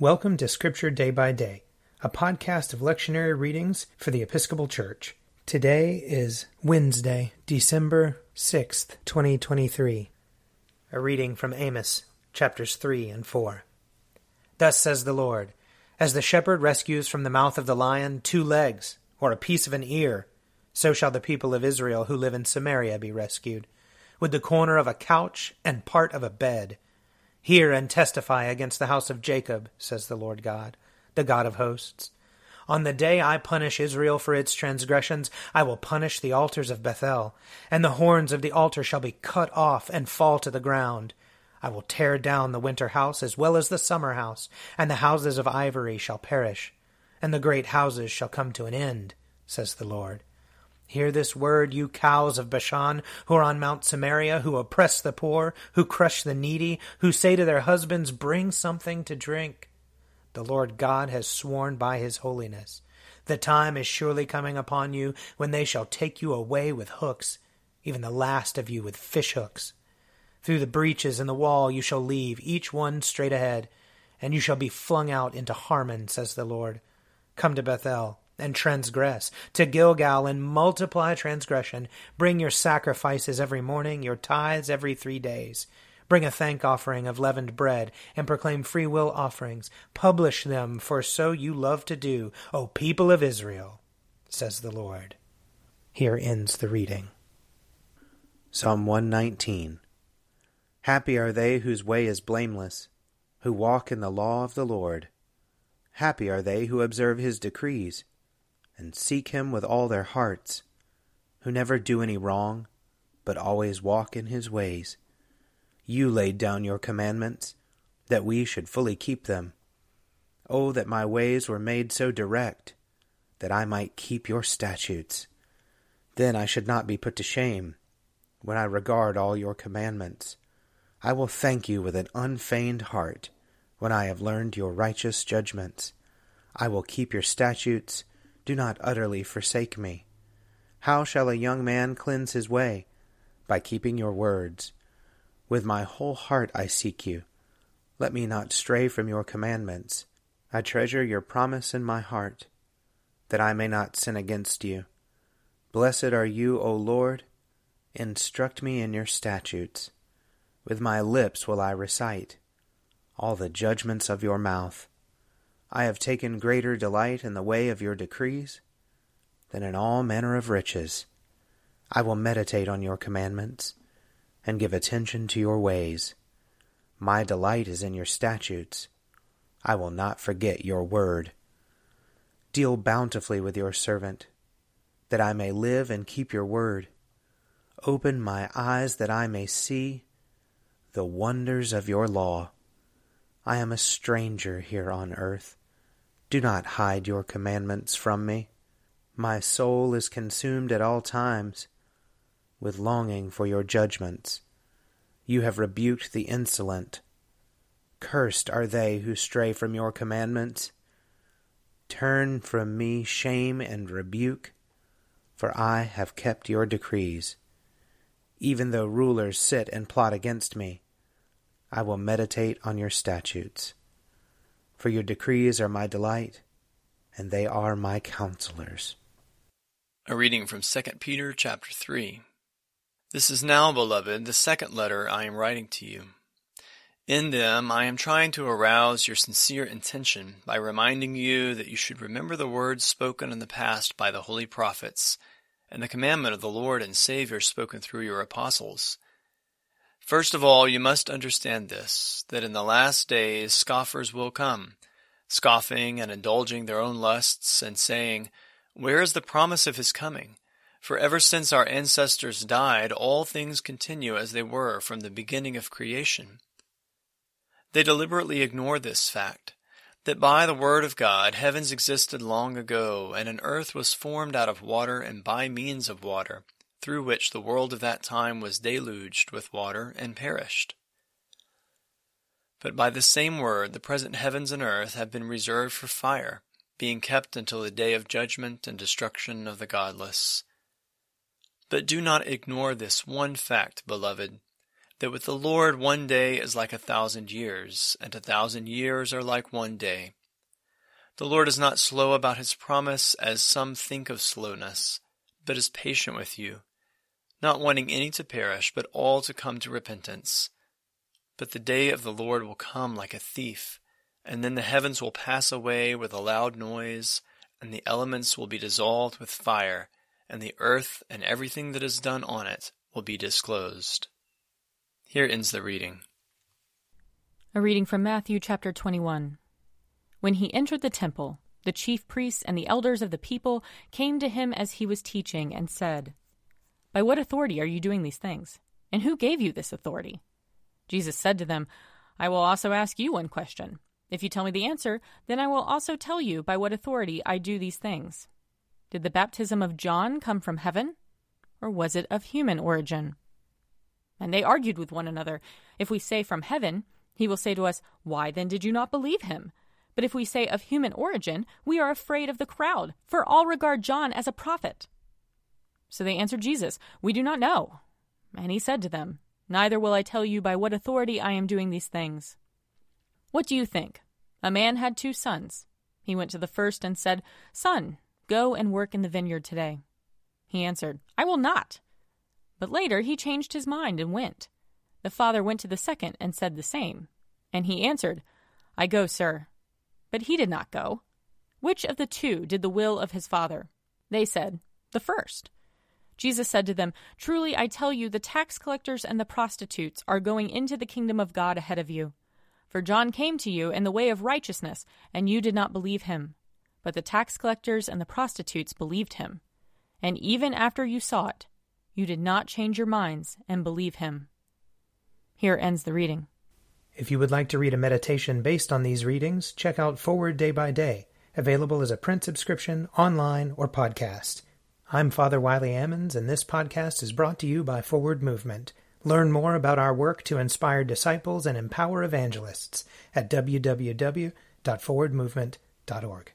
Welcome to Scripture Day by Day, a podcast of lectionary readings for the Episcopal Church. Today is Wednesday, December 6th, 2023. A reading from Amos, chapters 3 and 4. Thus says the Lord, as the shepherd rescues from the mouth of the lion 2 legs, or a piece of an ear, so shall the people of Israel who live in Samaria be rescued, with the corner of a couch and part of a bed. Hear and testify against the house of Jacob, says the Lord God, the God of hosts. On the day I punish Israel for its transgressions, I will punish the altars of Bethel, and the horns of the altar shall be cut off and fall to the ground. I will tear down the winter house as well as the summer house, and the houses of ivory shall perish, and the great houses shall come to an end, says the Lord. Hear this word, you cows of Bashan, who are on Mount Samaria, who oppress the poor, who crush the needy, who say to their husbands, bring something to drink. The Lord God has sworn by his holiness. The time is surely coming upon you when they shall take you away with hooks, even the last of you with fish hooks. Through the breaches in the wall you shall leave, each one straight ahead, and you shall be flung out into Harmon, says the Lord. Come to Bethel and transgress, to Gilgal and multiply transgression. Bring your sacrifices every morning, your tithes every 3 days. Bring a thank offering of leavened bread, and proclaim free will offerings. Publish them, for so you love to do, O people of Israel, says the Lord. Here ends the reading. Psalm 119. Happy are they whose way is blameless, who walk in the law of the Lord. Happy are they who observe his decrees, and seek him with all their hearts, who never do any wrong, but always walk in his ways. You laid down your commandments, that we should fully keep them. Oh, that my ways were made so direct, that I might keep your statutes. Then I should not be put to shame, when I regard all your commandments. I will thank you with an unfeigned heart, when I have learned your righteous judgments. I will keep your statutes. Do not utterly forsake me. How shall a young man cleanse his way? By keeping your words. With my whole heart I seek you. Let me not stray from your commandments. I treasure your promise in my heart, that I may not sin against you. Blessed are you, O Lord. Instruct me in your statutes. With my lips will I recite all the judgments of your mouth. I have taken greater delight in the way of your decrees than in all manner of riches. I will meditate on your commandments and give attention to your ways. My delight is in your statutes. I will not forget your word. Deal bountifully with your servant, that I may live and keep your word. Open my eyes that I may see the wonders of your law. I am a stranger here on earth. Do not hide your commandments from me. My soul is consumed at all times with longing for your judgments. You have rebuked the insolent. Cursed are they who stray from your commandments. Turn from me shame and rebuke, for I have kept your decrees. Even though rulers sit and plot against me, I will meditate on your statutes. For your decrees are my delight, and they are my counselors. A reading from 2 Peter chapter 3. This is now, beloved, the second letter I am writing to you. In them I am trying to arouse your sincere intention by reminding you that you should remember the words spoken in the past by the holy prophets, and the commandment of the Lord and Savior spoken through your apostles. First of all, you must understand this, that in the last days scoffers will come, scoffing and indulging their own lusts, and saying, where is the promise of his coming? For ever since our ancestors died, all things continue as they were from the beginning of creation. They deliberately ignore this fact, that by the word of God heavens existed long ago, and an earth was formed out of water and by means of water, through which the world of that time was deluged with water and perished. But by the same word the present heavens and earth have been reserved for fire, being kept until the day of judgment and destruction of the godless. But do not ignore this one fact, beloved, that with the Lord 1 day is like 1,000 years, and 1,000 years are like 1 day. The Lord is not slow about his promise, as some think of slowness, but is patient with you, not wanting any to perish, but all to come to repentance. But the day of the Lord will come like a thief, and then the heavens will pass away with a loud noise, and the elements will be dissolved with fire, and the earth and everything that is done on it will be disclosed. Here ends the reading. A reading from Matthew chapter 21. When he entered the temple, the chief priests and the elders of the people came to him as he was teaching and said, "By what authority are you doing these things? And who gave you this authority?" Jesus said to them, "I will also ask you one question. If you tell me the answer, then I will also tell you by what authority I do these things. Did the baptism of John come from heaven, or was it of human origin?" And they argued with one another. If we say from heaven, he will say to us, "Why then did you not believe him?" But if we say of human origin, we are afraid of the crowd, for all regard John as a prophet. So they answered Jesus, "We do not know." And he said to them, "Neither will I tell you by what authority I am doing these things. What do you think? A man had 2 sons. He went to the first and said, 'Son, go and work in the vineyard today.' He answered, 'I will not.' But later he changed his mind and went. The father went to the second and said the same. And he answered, 'I go, sir.' But he did not go. Which of the 2 did the will of his father?" They said, "The first." Jesus said to them, "Truly I tell you, the tax collectors and the prostitutes are going into the kingdom of God ahead of you. For John came to you in the way of righteousness, and you did not believe him. But the tax collectors and the prostitutes believed him. And even after you saw it, you did not change your minds and believe him." Here ends the reading. If you would like to read a meditation based on these readings, check out Forward Day by Day, available as a print subscription, online, or podcast. I'm Father Wiley Ammons, and this podcast is brought to you by Forward Movement. Learn more about our work to inspire disciples and empower evangelists at www.forwardmovement.org.